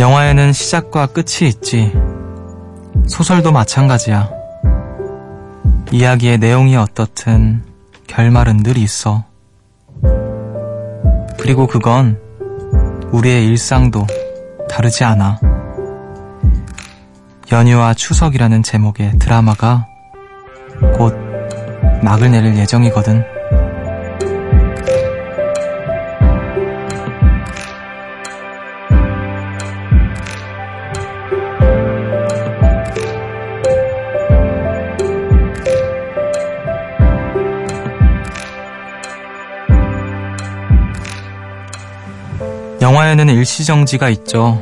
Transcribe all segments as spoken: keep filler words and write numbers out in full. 영화에는 시작과 끝이 있지. 소설도 마찬가지야. 이야기의 내용이 어떻든 결말은 늘 있어. 그리고 그건 우리의 일상도 다르지 않아. 연휴와 추석이라는 제목의 드라마가 곧 막을 내릴 예정이거든. 영화에는 일시정지가 있죠.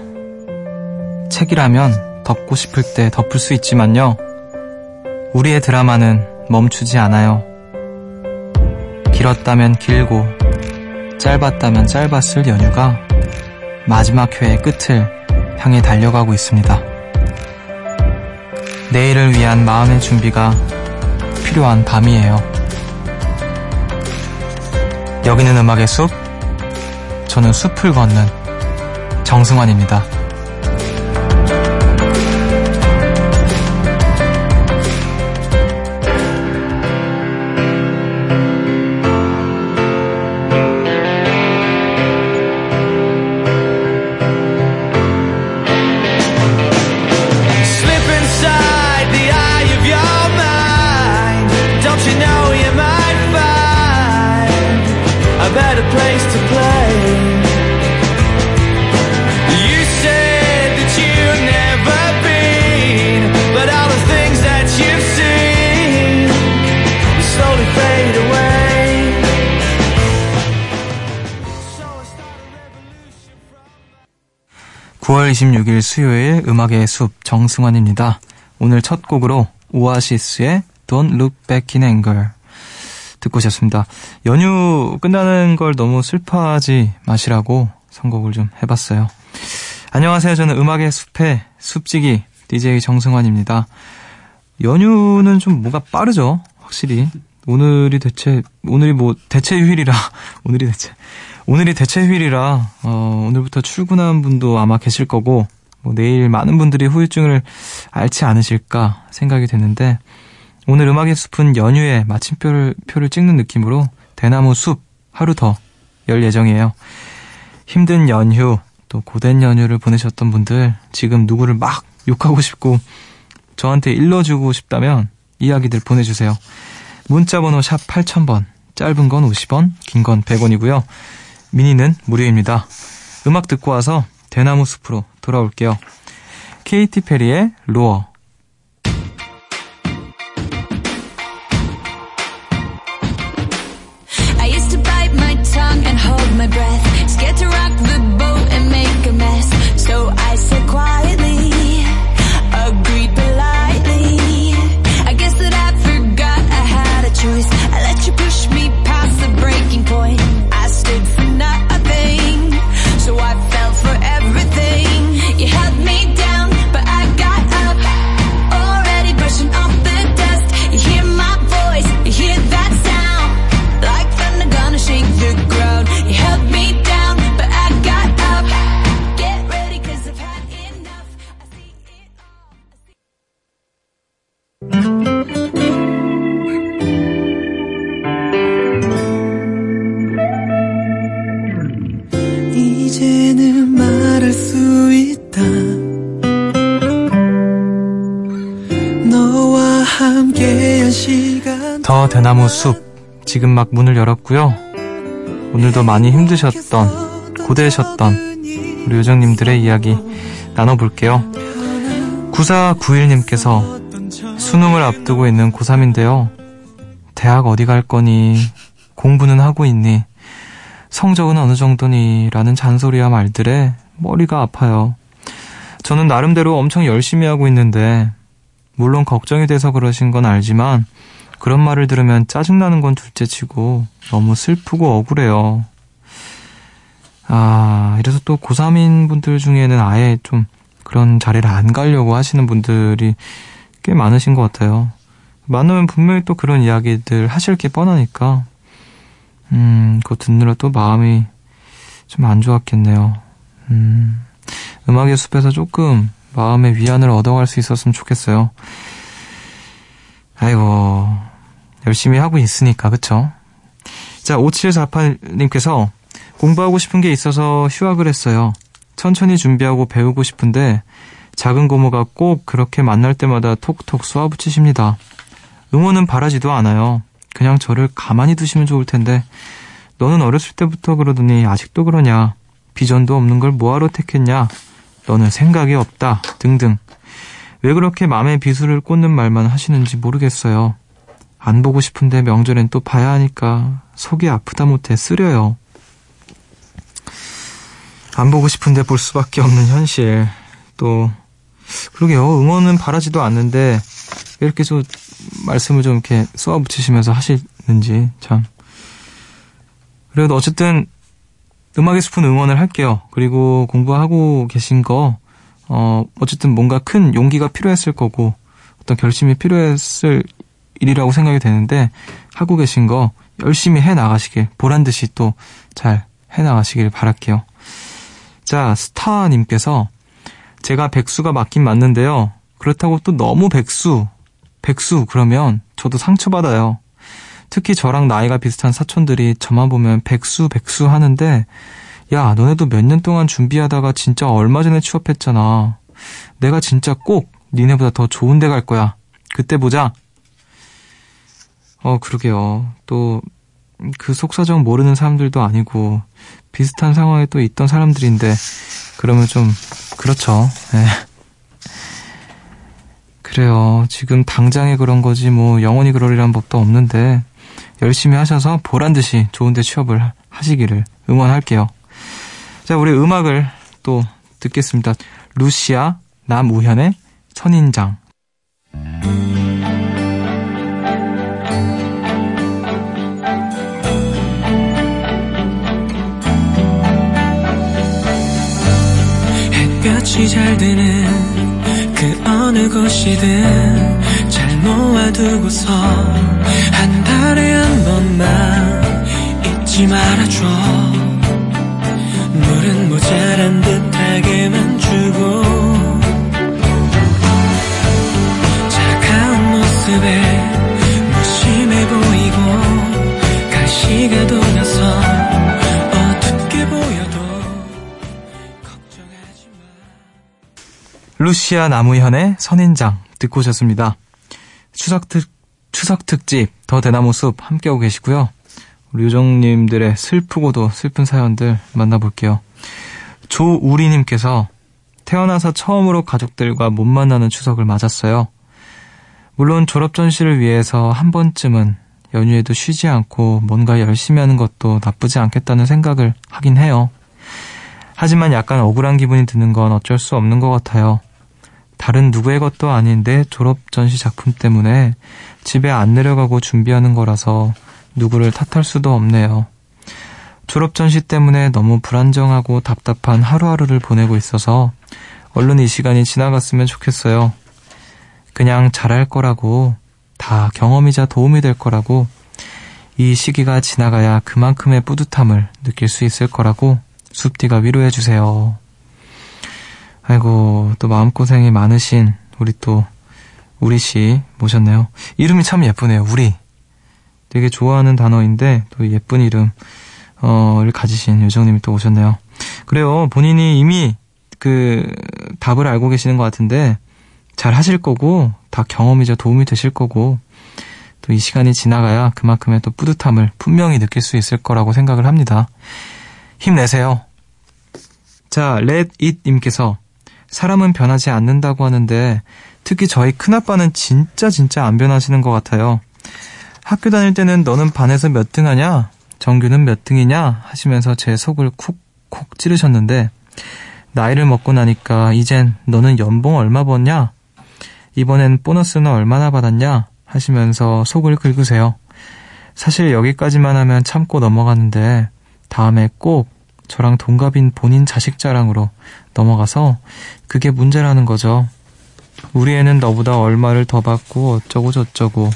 책이라면 덮고 싶을 때 덮을 수 있지만요. 우리의 드라마는 멈추지 않아요. 길었다면 길고 짧았다면 짧았을 연휴가 마지막 회의 끝을 향해 달려가고 있습니다. 내일을 위한 마음의 준비가 필요한 밤이에요. 여기는 음악의 숲, 저는 숲을 걷는 정승환입니다. 구월 이십육일 수요일 음악의 숲 정승환입니다. 오늘 첫 곡으로 오아시스의 Don't Look Back in Anger 듣고 오셨습니다. 연휴 끝나는 걸 너무 슬퍼하지 마시라고 선곡을 좀 해봤어요. 안녕하세요. 저는 음악의 숲의 숲지기 디제이 정승환입니다. 연휴는 좀 뭔가 빠르죠. 확실히. 오늘이 대체, 오늘이 뭐 대체 휴일이라, 오늘이 대체. 오늘이 대체 휴일이라 어, 오늘부터 출근한 분도 아마 계실 거고 뭐 내일 많은 분들이 후유증을 앓지 않으실까 생각이 되는데 오늘 음악의 숲은 연휴에 마침표를 표를 찍는 느낌으로 대나무 숲 하루 더 열 예정이에요. 힘든 연휴 또 고된 연휴를 보내셨던 분들 지금 누구를 막 욕하고 싶고 저한테 일러주고 싶다면 이야기들 보내주세요. 문자번호 샵 팔천 번, 짧은 건 오십 원, 긴 건 백 원이고요. 미니는 무료입니다. 음악 듣고 와서 대나무 숲으로 돌아올게요. 케이티 페리의 로어. I used to bite my tongue and hold my breath. Scared to rock the boat and make a mess. So I said quietly, agreed politely. I guess that I forgot I had a choice. I let you push me past the breaking point. I stood for nothing, so I fell for everything. You held me down, but I got up, already brushing off the dust. You hear my voice, you hear that sound, like thunder gonna shake the ground. You held me down, but I got up, get ready cause I've had enough. I see it all, I see it all. 더 대나무 숲 지금 막 문을 열었고요. 오늘도 많이 힘드셨던 고되셨던 우리 요정님들의 이야기 나눠볼게요. 구사구일님께서 수능을 앞두고 있는 고삼인데요. 대학 어디 갈 거니? 공부는 하고 있니? 성적은 어느 정도니? 라는 잔소리와 말들에 머리가 아파요. 저는 나름대로 엄청 열심히 하고 있는데 물론 걱정이 돼서 그러신 건 알지만 그런 말을 들으면 짜증나는 건 둘째치고 너무 슬프고 억울해요. 아, 이래서 또 고삼인 분들 중에는 아예 좀 그런 자리를 안 가려고 하시는 분들이 꽤 많으신 것 같아요. 많으면 분명히 또 그런 이야기들 하실 게 뻔하니까 음, 그거 듣느라 또 마음이 좀 안 좋았겠네요. 음, 음악의 숲에서 조금 마음의 위안을 얻어갈 수 있었으면 좋겠어요. 아이고, 열심히 하고 있으니까, 그쵸? 자, 오칠사팔님께서 공부하고 싶은 게 있어서 휴학을 했어요. 천천히 준비하고 배우고 싶은데 작은 고모가 꼭 그렇게 만날 때마다 톡톡 쏘아붙이십니다. 응원은 바라지도 않아요. 그냥 저를 가만히 두시면 좋을 텐데 너는 어렸을 때부터 그러더니 아직도 그러냐. 비전도 없는 걸 뭐하러 택했냐. 너는 생각이 없다. 등등. 왜 그렇게 맘에 비수를 꽂는 말만 하시는지 모르겠어요. 안 보고 싶은데 명절엔 또 봐야 하니까 속이 아프다 못해 쓰려요. 안 보고 싶은데 볼 수밖에 없는 현실. 또 그러게요. 응원은 바라지도 않는데 왜 이렇게 좀 말씀을 좀 이렇게 쏘아붙이시면서 하시는지 참. 그래도 어쨌든 음악의 숲은 응원을 할게요. 그리고 공부하고 계신 거 어, 어쨌든 뭔가 큰 용기가 필요했을 거고 어떤 결심이 필요했을 일이라고 생각이 되는데 하고 계신 거 열심히 해나가시길 보란듯이 또 잘 해나가시길 바랄게요. 자, 스타님께서 제가 백수가 맞긴 맞는데요. 그렇다고 또 너무 백수 백수 그러면 저도 상처받아요. 특히 저랑 나이가 비슷한 사촌들이 저만 보면 백수 백수 하는데 야 너네도 몇 년 동안 준비하다가 진짜 얼마 전에 취업했잖아. 내가 진짜 꼭 니네보다 더 좋은 데 갈 거야. 그때 보자. 어 그러게요. 또 그 속사정 모르는 사람들도 아니고 비슷한 상황에 또 있던 사람들인데 그러면 좀 그렇죠. 네. 그래요. 지금 당장에 그런 거지 뭐 영원히 그러리란 법도 없는데 열심히 하셔서 보란듯이 좋은 데 취업을 하시기를 응원할게요. 자, 우리 음악을 또 듣겠습니다. 루시아 남우현의 선인장. 햇볕이 잘 드는 그 어느 곳이든 잘 모아두고서 한 달에 한 번만 잊지 말아줘. 물은 모자란 듯하게만 주고 차가운 모습에 무심해 보이고 가시가 돌아서 어둡게 보여도 루시아 남우현의 선인장 듣고 오셨습니다. 추석특, 추석특집 더 대나무숲 함께하고 계시고요. 우리 요정님들의 슬프고도 슬픈 사연들 만나볼게요. 조우리님께서 태어나서 처음으로 가족들과 못 만나는 추석을 맞았어요. 물론 졸업전시를 위해서 한 번쯤은 연휴에도 쉬지 않고 뭔가 열심히 하는 것도 나쁘지 않겠다는 생각을 하긴 해요. 하지만 약간 억울한 기분이 드는 건 어쩔 수 없는 것 같아요. 다른 누구의 것도 아닌데 졸업 전시 작품 때문에 집에 안 내려가고 준비하는 거라서 누구를 탓할 수도 없네요. 졸업 전시 때문에 너무 불안정하고 답답한 하루하루를 보내고 있어서 얼른 이 시간이 지나갔으면 좋겠어요. 그냥 잘할 거라고 다 경험이자 도움이 될 거라고 이 시기가 지나가야 그만큼의 뿌듯함을 느낄 수 있을 거라고 숲디가 위로해주세요. 아이고 또 마음고생이 많으신 우리 또 우리씨 모셨네요. 이름이 참 예쁘네요. 우리 되게 좋아하는 단어인데 또 예쁜 이름을 어, 가지신 요정님이 또 오셨네요. 그래요. 본인이 이미 그 답을 알고 계시는 것 같은데 잘 하실 거고 다 경험이자 도움이 되실 거고 또 이 시간이 지나가야 그만큼의 또 뿌듯함을 분명히 느낄 수 있을 거라고 생각을 합니다. 힘내세요. 자, 렛잇님께서 사람은 변하지 않는다고 하는데 특히 저희 큰아빠는 진짜 진짜 안 변하시는 것 같아요. 학교 다닐 때는 너는 반에서 몇 등 하냐? 정규는 몇 등이냐? 하시면서 제 속을 콕콕 찌르셨는데 나이를 먹고 나니까 이젠 너는 연봉 얼마 버냐? 이번엔 보너스는 얼마나 받았냐? 하시면서 속을 긁으세요. 사실 여기까지만 하면 참고 넘어가는데 다음에 꼭 저랑 동갑인 본인 자식 자랑으로 넘어가서 그게 문제라는 거죠. 우리 애는 너보다 얼마를 더 받고 어쩌고 저쩌고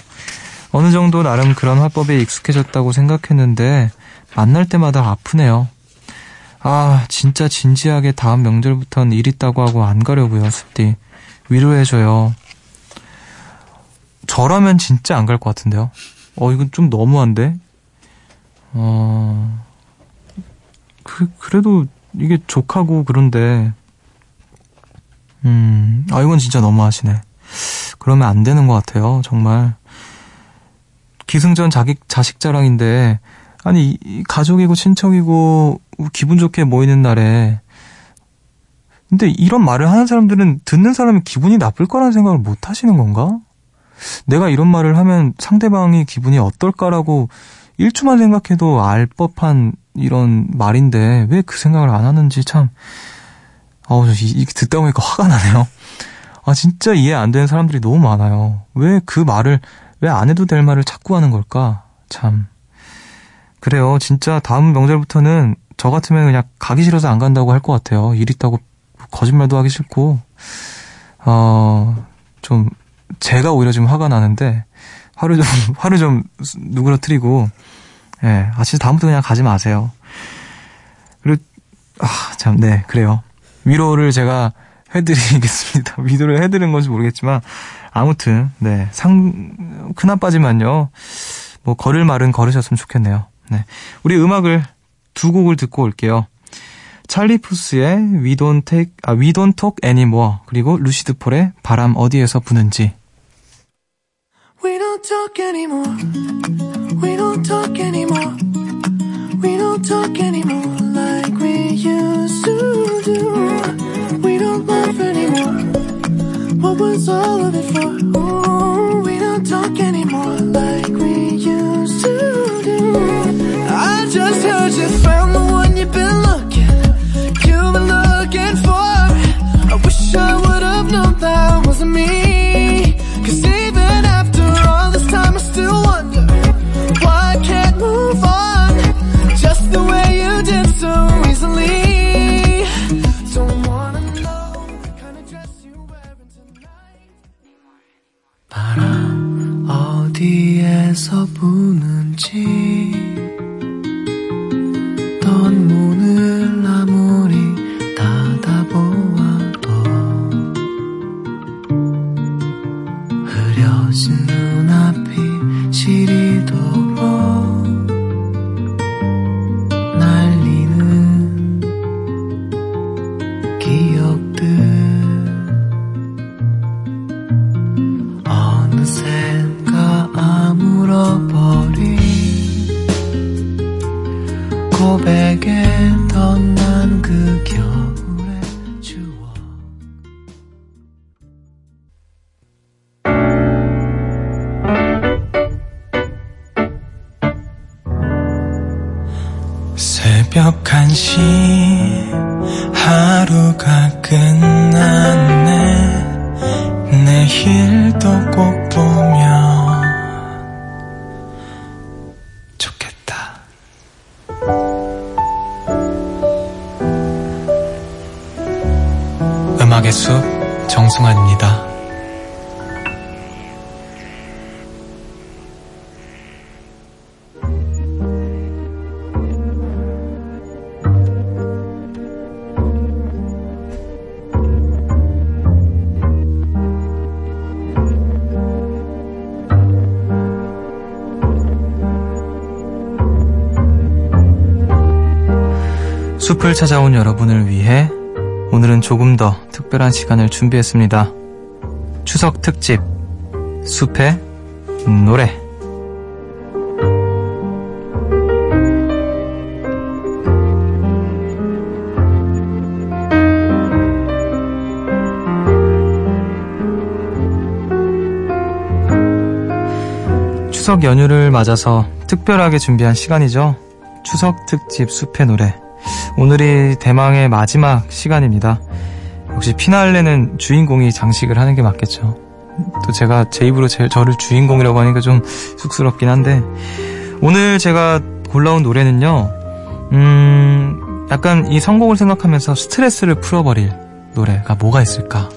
어느 정도 나름 그런 화법에 익숙해졌다고 생각했는데 만날 때마다 아프네요. 아 진짜 진지하게 다음 명절부터는 일 있다고 하고 안 가려고요. 숲디 위로해줘요. 저라면 진짜 안 갈 것 같은데요. 어 이건 좀 너무한데. 어 그, 그래도 이게 족하고 그런데 음, 아 이건 진짜 너무하시네. 그러면 안 되는 것 같아요. 정말 기승전 자기, 자식 자랑인데 아니 이 가족이고 친척이고 기분 좋게 모이는 날에 근데 이런 말을 하는 사람들은 듣는 사람이 기분이 나쁠 거라는 생각을 못 하시는 건가? 내가 이런 말을 하면 상대방이 기분이 어떨까라고 일 초만 생각해도 알 법한 이런 말인데 왜 그 생각을 안 하는지 참 아우 저 이, 듣다 보니까 화가 나네요. 아 진짜 이해 안 되는 사람들이 너무 많아요. 왜 그 말을 왜 안 해도 될 말을 자꾸 하는 걸까? 참 그래요. 진짜 다음 명절부터는 저 같으면 그냥 가기 싫어서 안 간다고 할 것 같아요. 일 있다고 거짓말도 하기 싫고 어 좀 제가 오히려 지금 화가 나는데 화를 좀 화를 좀 누그러뜨리고 예, 아 진짜 다음부터 그냥 가지 마세요. 그리고 아 참 네 그래요. 위로를 제가 해드리겠습니다. 위로를 해드리는 건지 모르겠지만 아무튼 네 상 큰아빠지만요. 뭐 걸을 말은 걸으셨으면 좋겠네요. 네, 우리 음악을 두 곡을 듣고 올게요. 찰리 푸스의 We Don't Take, 아, We Don't Talk Anymore 그리고 루시드 폴의 바람 어디에서 부는지. We don't talk anymore. We don't talk anymore. We don't talk anymore like we used to do. We don't laugh anymore. What was all of it for? Ooh, we don't talk anymore like we used to do. I just heard you found the one you've been looking, you've been looking for. I wish I would have known that wasn't me. 'Cause even after all this time, I still wonder why I can't move on just the way you did so easily. 바람 어디에서 부는지 떤 문을 아무리 닫아보아도 흐려진 눈앞이 시리도록 날리는 기억들 어느샌가 아물어버린 고백에 덧난 그 겨울의 추억. 새벽 한 시 하루가 끝났네. 내일도 꼭 보면 좋겠다. 음악의 숲 정승환입니다. 숲을 찾아온 여러분을 위해 오늘은 조금 더 특별한 시간을 준비했습니다. 추석 특집 숲의 노래. 추석 연휴를 맞아서 특별하게 준비한 시간이죠. 추석 특집 숲의 노래. 오늘이 대망의 마지막 시간입니다. 역시 피날레는 주인공이 장식을 하는 게 맞겠죠. 또 제가 제 입으로 제, 저를 주인공이라고 하니까 좀 쑥스럽긴 한데 오늘 제가 골라온 노래는요. 음, 약간 이 선곡을 생각하면서 스트레스를 풀어버릴 노래가 뭐가 있을까?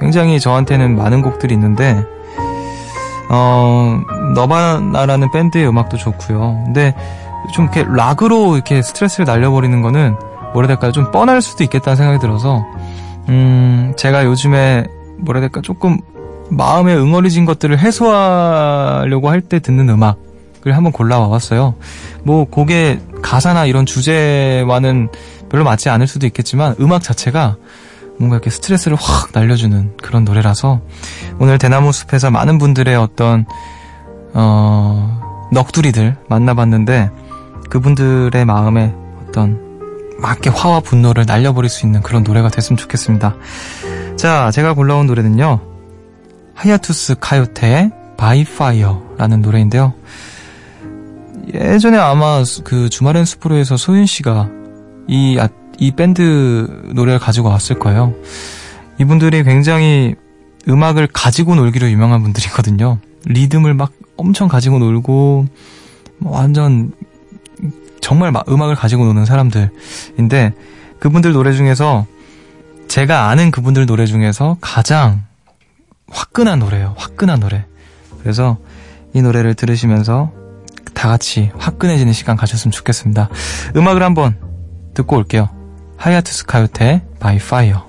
굉장히 저한테는 많은 곡들이 있는데 어, 너바나라는 밴드의 음악도 좋고요. 근데 좀 이렇게 락으로 이렇게 스트레스를 날려버리는 거는 뭐라 해야 될까요? 좀 뻔할 수도 있겠다는 생각이 들어서 음 제가 요즘에 뭐라 해야 될까 조금 마음에 응어리진 것들을 해소하려고 할 때 듣는 음악을 한번 골라와봤어요. 뭐 곡의 가사나 이런 주제와는 별로 맞지 않을 수도 있겠지만 음악 자체가 뭔가 이렇게 스트레스를 확 날려주는 그런 노래라서 오늘 대나무숲에서 많은 분들의 어떤 어, 넋두리들 만나봤는데 그분들의 마음에 어떤 막게 화와 분노를 날려버릴 수 있는 그런 노래가 됐으면 좋겠습니다. 자, 제가 골라온 노래는요, 하야투스 카요테의 By Fire라는 노래인데요. 예전에 아마 그 주말엔 숲으로에서 소윤 씨가 이, 아, 이 밴드 노래를 가지고 왔을 거예요. 이분들이 굉장히 음악을 가지고 놀기로 유명한 분들이거든요. 리듬을 막 엄청 가지고 놀고 뭐 완전 정말 막 음악을 가지고 노는 사람들인데 그분들 노래 중에서 제가 아는 그분들 노래 중에서 가장 화끈한 노래예요. 화끈한 노래. 그래서 이 노래를 들으시면서 다 같이 화끈해지는 시간 가셨으면 좋겠습니다. 음악을 한번 듣고 올게요. 하야투스 카요테의 By Fire.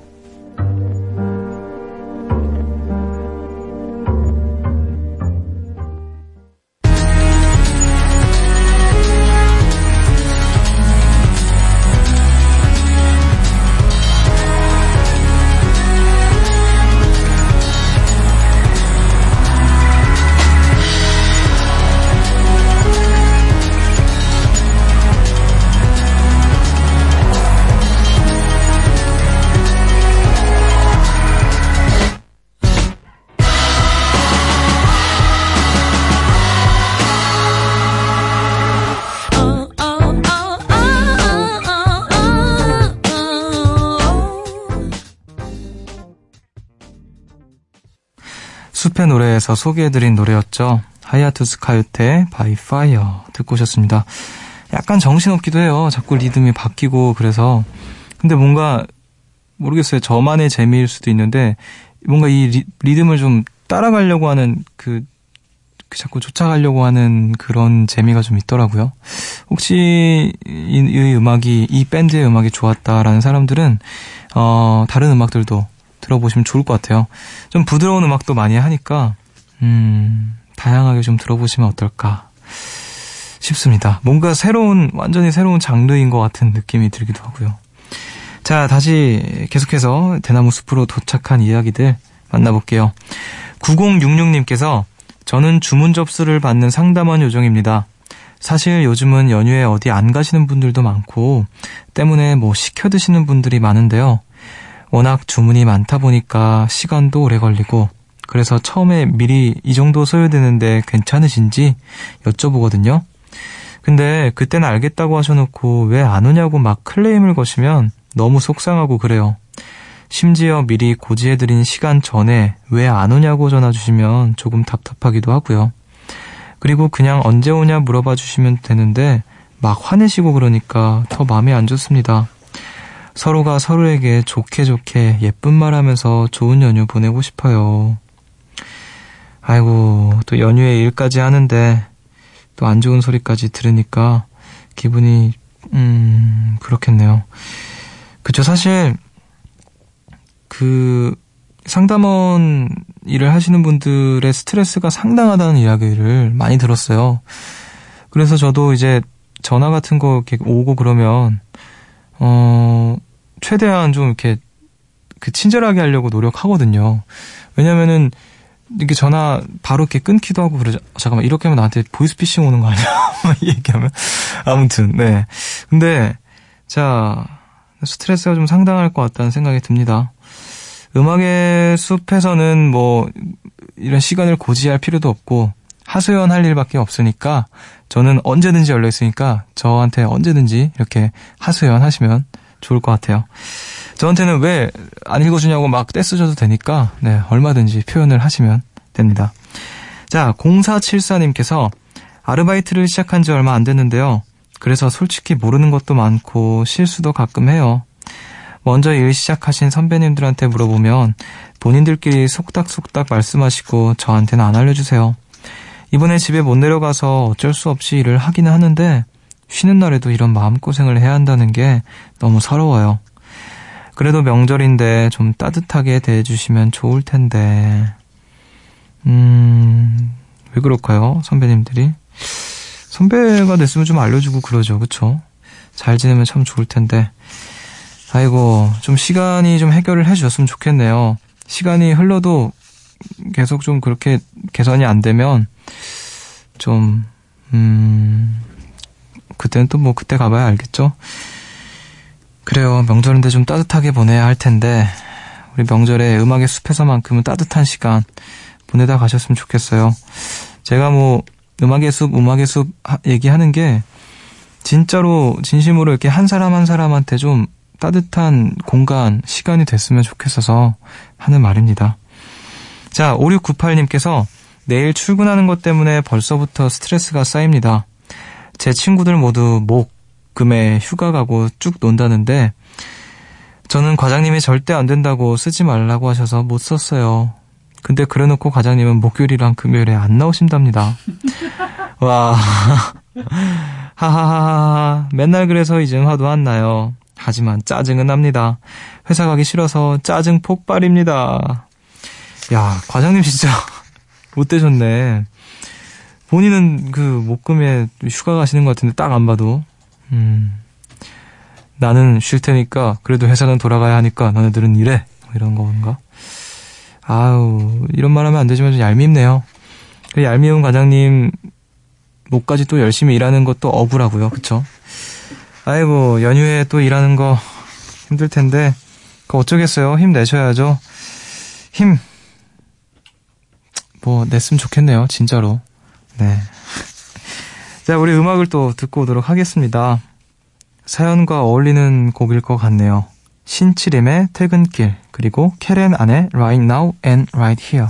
숲의 노래에서 소개해드린 노래였죠. 하야투스 카요테의 By Fire 듣고 오셨습니다. 약간 정신없기도 해요. 자꾸 리듬이 바뀌고 그래서 근데 뭔가 모르겠어요. 저만의 재미일 수도 있는데 뭔가 이 리, 리듬을 좀 따라가려고 하는 그, 그 자꾸 쫓아가려고 하는 그런 재미가 좀 있더라고요. 혹시 이, 이 음악이 이 밴드의 음악이 좋았다라는 사람들은 어, 다른 음악들도 들어보시면 좋을 것 같아요. 좀 부드러운 음악도 많이 하니까 음, 다양하게 좀 들어보시면 어떨까 싶습니다. 뭔가 새로운 완전히 새로운 장르인 것 같은 느낌이 들기도 하고요. 자, 다시 계속해서 대나무 숲으로 도착한 이야기들 만나볼게요. 구공육육님께서 저는 주문 접수를 받는 상담원 요정입니다. 사실 요즘은 연휴에 어디 안 가시는 분들도 많고 때문에 뭐 시켜 드시는 분들이 많은데요. 워낙 주문이 많다 보니까 시간도 오래 걸리고 그래서 처음에 미리 이 정도 소요되는데 괜찮으신지 여쭤보거든요. 근데 그때는 알겠다고 하셔놓고 왜 안 오냐고 막 클레임을 거시면 너무 속상하고 그래요. 심지어 미리 고지해드린 시간 전에 왜 안 오냐고 전화주시면 조금 답답하기도 하고요. 그리고 그냥 언제 오냐 물어봐 주시면 되는데 막 화내시고 그러니까 더 마음에 안 좋습니다. 서로가 서로에게 좋게 좋게 예쁜 말 하면서 좋은 연휴 보내고 싶어요. 아이고, 또 연휴에 일까지 하는데 또 안 좋은 소리까지 들으니까 기분이 음 그렇겠네요. 그쵸, 사실 그 상담원 일을 하시는 분들의 스트레스가 상당하다는 이야기를 많이 들었어요. 그래서 저도 이제 전화 같은 거 이렇게 오고 그러면 어... 최대한 좀 이렇게 그 친절하게 하려고 노력하거든요. 왜냐면은 이렇게 전화 바로 이렇게 끊기도 하고 그러죠. 잠깐만, 이렇게 하면 나한테 보이스피싱 오는 거 아니야? 막 얘기하면 아무튼 네. 근데 자, 스트레스가 좀 상당할 것 같다는 생각이 듭니다. 음악의 숲에서는 뭐 이런 시간을 고지할 필요도 없고 하소연할 일밖에 없으니까 저는 언제든지 열려 있으니까 저한테 언제든지 이렇게 하소연하시면 좋을 것 같아요. 저한테는 왜 안 읽어주냐고 막 떼쓰셔도 되니까 네, 얼마든지 표현을 하시면 됩니다. 자, 공사칠사님께서 아르바이트를 시작한 지 얼마 안 됐는데요. 그래서 솔직히 모르는 것도 많고 실수도 가끔 해요. 먼저 일 시작하신 선배님들한테 물어보면 본인들끼리 속닥속닥 말씀하시고 저한테는 안 알려주세요. 이번에 집에 못 내려가서 어쩔 수 없이 일을 하기는 하는데 쉬는 날에도 이런 마음고생을 해야 한다는 게 너무 서러워요. 그래도 명절인데 좀 따뜻하게 대해주시면 좋을 텐데. 음, 왜 그럴까요? 선배님들이. 선배가 됐으면 좀 알려주고 그러죠. 그쵸? 잘 지내면 참 좋을 텐데. 아이고, 좀 시간이 좀 해결을 해주셨으면 좋겠네요. 시간이 흘러도 계속 좀 그렇게 개선이 안 되면 좀, 음, 그때는 또 뭐 그때 가봐야 알겠죠? 그래요. 명절인데 좀 따뜻하게 보내야 할 텐데, 우리 명절에 음악의 숲에서만큼은 따뜻한 시간 보내다 가셨으면 좋겠어요. 제가 뭐 음악의 숲, 음악의 숲 얘기하는 게 진짜로 진심으로 이렇게 한 사람 한 사람한테 좀 따뜻한 공간, 시간이 됐으면 좋겠어서 하는 말입니다. 자, 오육구팔님께서 내일 출근하는 것 때문에 벌써부터 스트레스가 쌓입니다. 제 친구들 모두 목, 금에 휴가 가고 쭉 논다는데 저는 과장님이 절대 안 된다고 쓰지 말라고 하셔서 못 썼어요. 근데 그래놓고 과장님은 목요일이랑 금요일에 안 나오신답니다. 와, 하하하하. 맨날 그래서 이젠 화도 안 나요. 하지만 짜증은 납니다. 회사 가기 싫어서 짜증 폭발입니다. 야, 과장님 진짜 못 되셨네. 본인은 그 목금에 휴가 가시는 것 같은데 딱 안 봐도 음, 나는 쉴 테니까 그래도 회사는 돌아가야 하니까 너네들은 일해, 이런 건가? 아우, 이런 말 하면 안 되지만 좀 얄밉네요. 그 얄미운 과장님 목까지 또 열심히 일하는 것도 억울하고요. 그쵸? 아이고, 연휴에 또 일하는 거 힘들 텐데 그거 어쩌겠어요. 힘내셔야죠. 힘 뭐 냈으면 좋겠네요. 진짜로. 네. 자, 우리 음악을 또 듣고 오도록 하겠습니다. 사연과 어울리는 곡일 것 같네요. 신치림의 퇴근길, 그리고 캐렌 안의 Right Now and Right Here.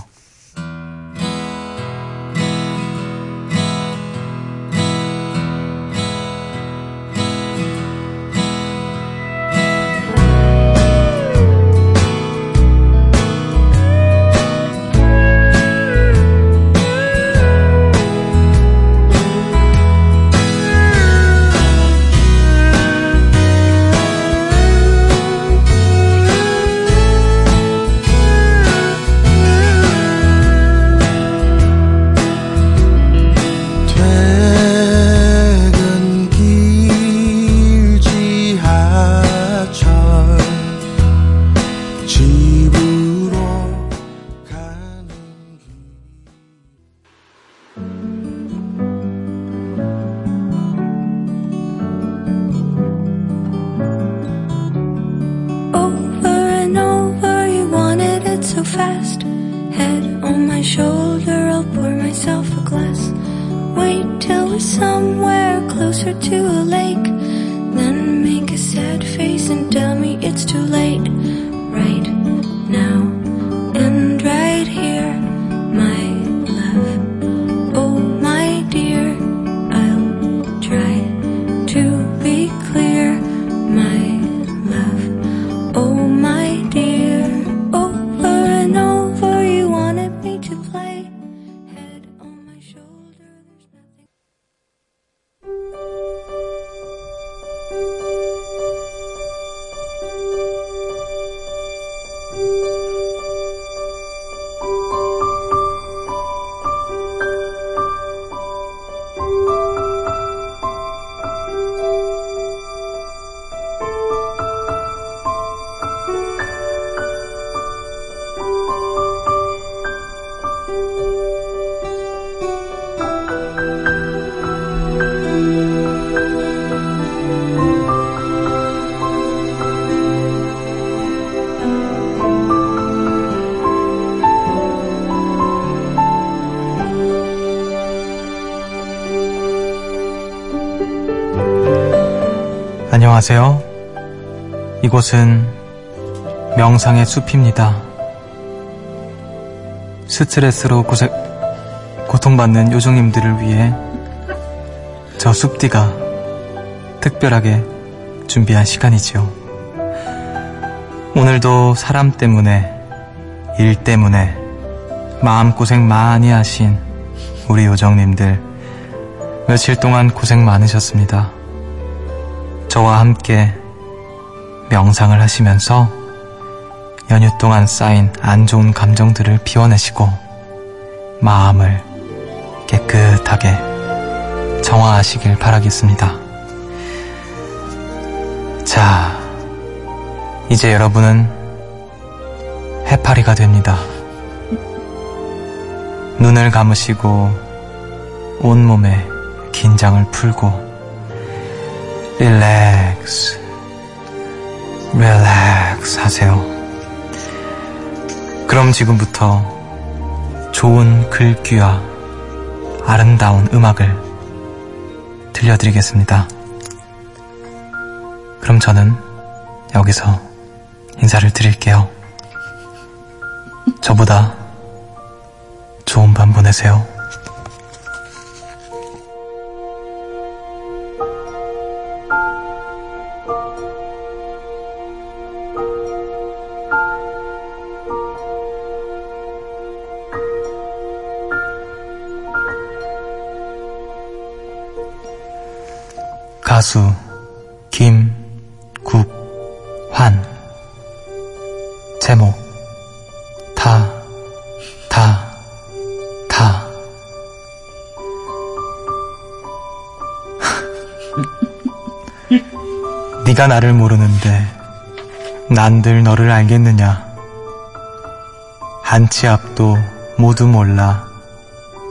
안녕하세요. 이곳은 명상의 숲입니다. 스트레스로 고생, 고통받는 요정님들을 위해 저 숲디가 특별하게 준비한 시간이지요. 오늘도 사람 때문에, 일 때문에 마음고생 많이 하신 우리 요정님들, 며칠 동안 고생 많으셨습니다. 저와 함께 명상을 하시면서 연휴 동안 쌓인 안 좋은 감정들을 비워내시고 마음을 깨끗하게 정화하시길 바라겠습니다. 자, 이제 여러분은 해파리가 됩니다. 눈을 감으시고 온몸에 긴장을 풀고 릴렉스 릴렉스 하세요. 그럼 지금부터 좋은 글귀와 아름다운 음악을 들려드리겠습니다. 그럼 저는 여기서 인사를 드릴게요. 저보다 좋은 밤 보내세요. 가수 김국환 제목 다 다 다 네가 나를 모르는데 난 늘 너를 알겠느냐. 한 치 앞도 모두 몰라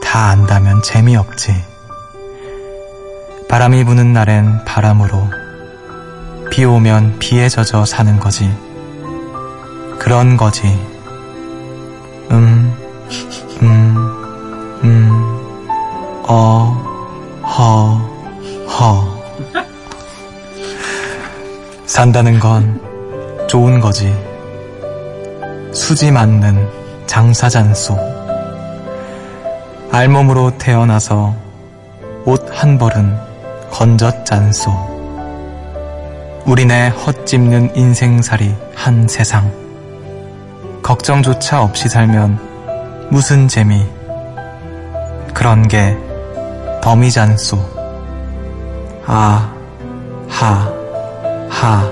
다 안다면 재미없지. 바람이 부는 날엔 바람으로, 비 오면 비에 젖어 사는 거지. 그런 거지. 음, 음, 음, 어, 허, 허. 산다는 건 좋은 거지. 수지 맞는 장사잔소. 알몸으로 태어나서 옷 한 벌은 건졌잔소. 우리네 헛짚는 인생살이 한 세상. 걱정조차 없이 살면 무슨 재미. 그런 게 덤이잔소. 아, 하, 하,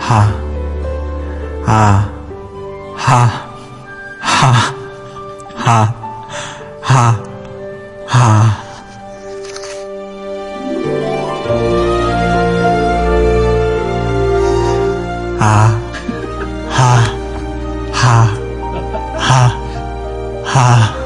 하. 아, 하, 하, 하, 하, 하. 아, 하, 하, 하, 하.